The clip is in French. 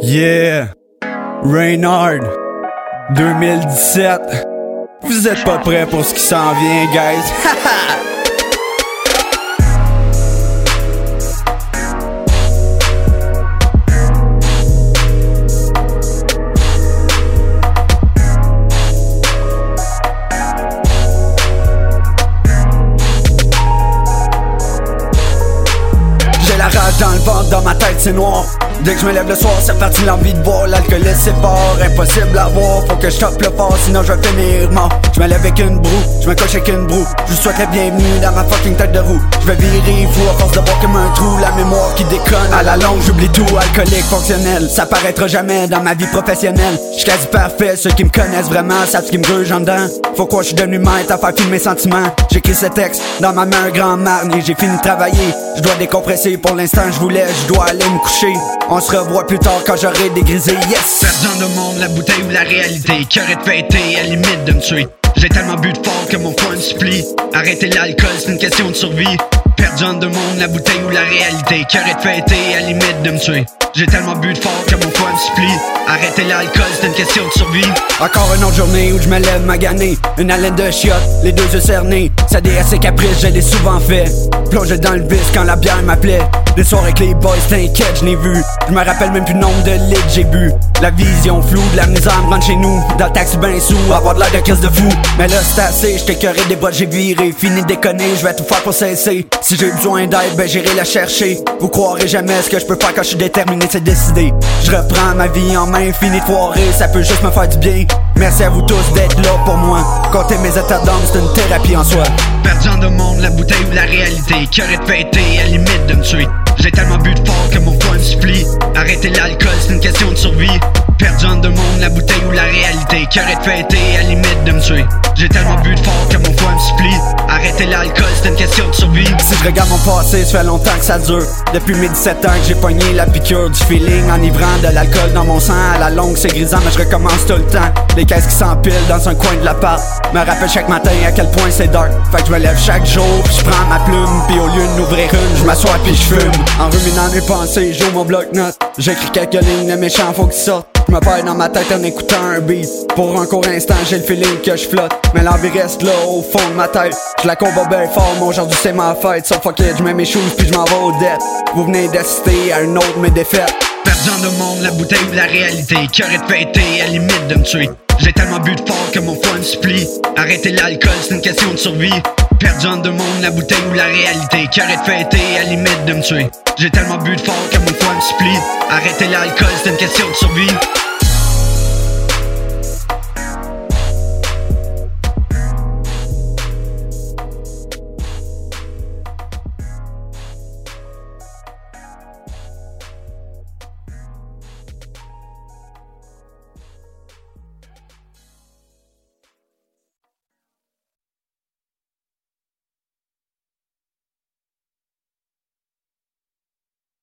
Yeah, Reinhard, 2017. Vous êtes pas prêts pour ce qui s'en vient, guys. J'ai la rage dans le ventre, dans ma tête c'est noir. Dès que je me lève le soir, c'est parti l'envie de boire. L'alcool c'est fort, impossible à boire. Faut que je chope le fort, sinon je vais finir mort. Je me lève avec une broue, je me coche avec une broue. Je vous souhaite la bienvenue dans ma fucking tête de roue. Je vais virer fou à force de boire comme un trou. La mémoire qui déconne, à la longue j'oublie tout. Alcoolique, fonctionnel, ça paraîtra jamais dans ma vie professionnelle. Je suis quasi parfait, ceux qui me connaissent vraiment savent ce qui me gruge en dedans. Faut quoi je suis devenu maître à faire filmer mes sentiments. J'écris ce texte, dans ma main un grand marne et j'ai fini de travailler. Je dois décompresser, pour l'instant je vous laisse, je dois aller me coucher. On se revoit plus tard quand j'aurai dégrisé, yes! Perdant le monde, la bouteille ou la réalité, qui aurait de fêter à la limite de me tuer. J'ai tellement bu de fort que mon foie me supplie. Arrêter l'alcool, c'est une question de survie. Perdant le monde, la bouteille ou la réalité, qui aurait de fêter à la limite de me tuer. J'ai tellement bu de fort que mon foie me supplie. Arrêter l'alcool, c'est une question de survie. Encore une autre journée où je me lève magané. Une haleine de chiottes, les deux yeux cernés. Ça déesse et caprice, je l'ai souvent fait. Plongé dans le vice quand la bière m'appelait. Des soirs avec les boys, t'inquiète, je l'ai vu. Je me rappelle même plus le nombre de litres j'ai bu. La vision floue, de la misère me rentre chez nous. Dans le taxi ben sous, avoir de l'air de crise de fou. Mais là c'est assez, j'étais curé des bottes, j'ai viré. Fini de déconner, je vais tout faire pour cesser. Si j'ai besoin d'aide, ben j'irai la chercher. Vous croirez jamais ce que je peux faire quand je suis déterminé, c'est décidé. Je reprends ma vie en main, fini de foirer, ça peut juste me faire du bien. Merci à vous tous d'être là pour moi. Comptez mes états d'âme, c'est une thérapie en soi. Perdant le monde, la bouteille ou la réalité, qui aurait de fêter à la limite de me tuer. J'ai tellement bu de fort que mon foie me supplie. Arrêter l'alcool, c'est une question de survie. Perdant de monde, la bouteille ou la réalité, qui aurait de fêter à la limite de me tuer. J'ai tellement bu de fort que mon foie me supplie. Arrêter l'alcool, c'est une question de survie. Si je regarde mon passé, ça fait longtemps que ça dure. Depuis mes 17 ans que j'ai pogné la piqûre du feeling enivrant, de l'alcool dans mon sang. À la longue c'est grisant, mais je recommence tout le temps. Les caisses qui s'empilent dans un coin de l'appart me rappelle chaque matin à quel point c'est dark. Fait que je me lève chaque jour, pis je prends ma plume, pis au lieu de m'ouvrir une, je m'assois pis je fume. En ruminant mes pensées, j'ouvre mon bloc-notes. J'écris quelques lignes, les méchants faut qu'ils sortent. Je me perds dans ma tête en écoutant un beat. Pour un court instant, j'ai le feeling que je flotte. Mais l'envie reste là, au fond de ma tête. Je la combat bien fort, mais aujourd'hui c'est ma fête. So fuck it, je mets mes choses puis je m'en vais aux dettes. Vous venez d'assister à une autre de mes défaites. Perdant le monde, la bouteille ou la réalité, qui aurait de fêter à la limite de me tuer. J'ai tellement bu de fort que mon foie me supplie. Arrêter l'alcool, c'est une question de survie. Perdant de monde, la bouteille ou la réalité, qui aurait de fêter à la limite de me tuer. J'ai tellement bu de fort que mon foie me supplie. Arrêter l'alcool, c'est une question de survie.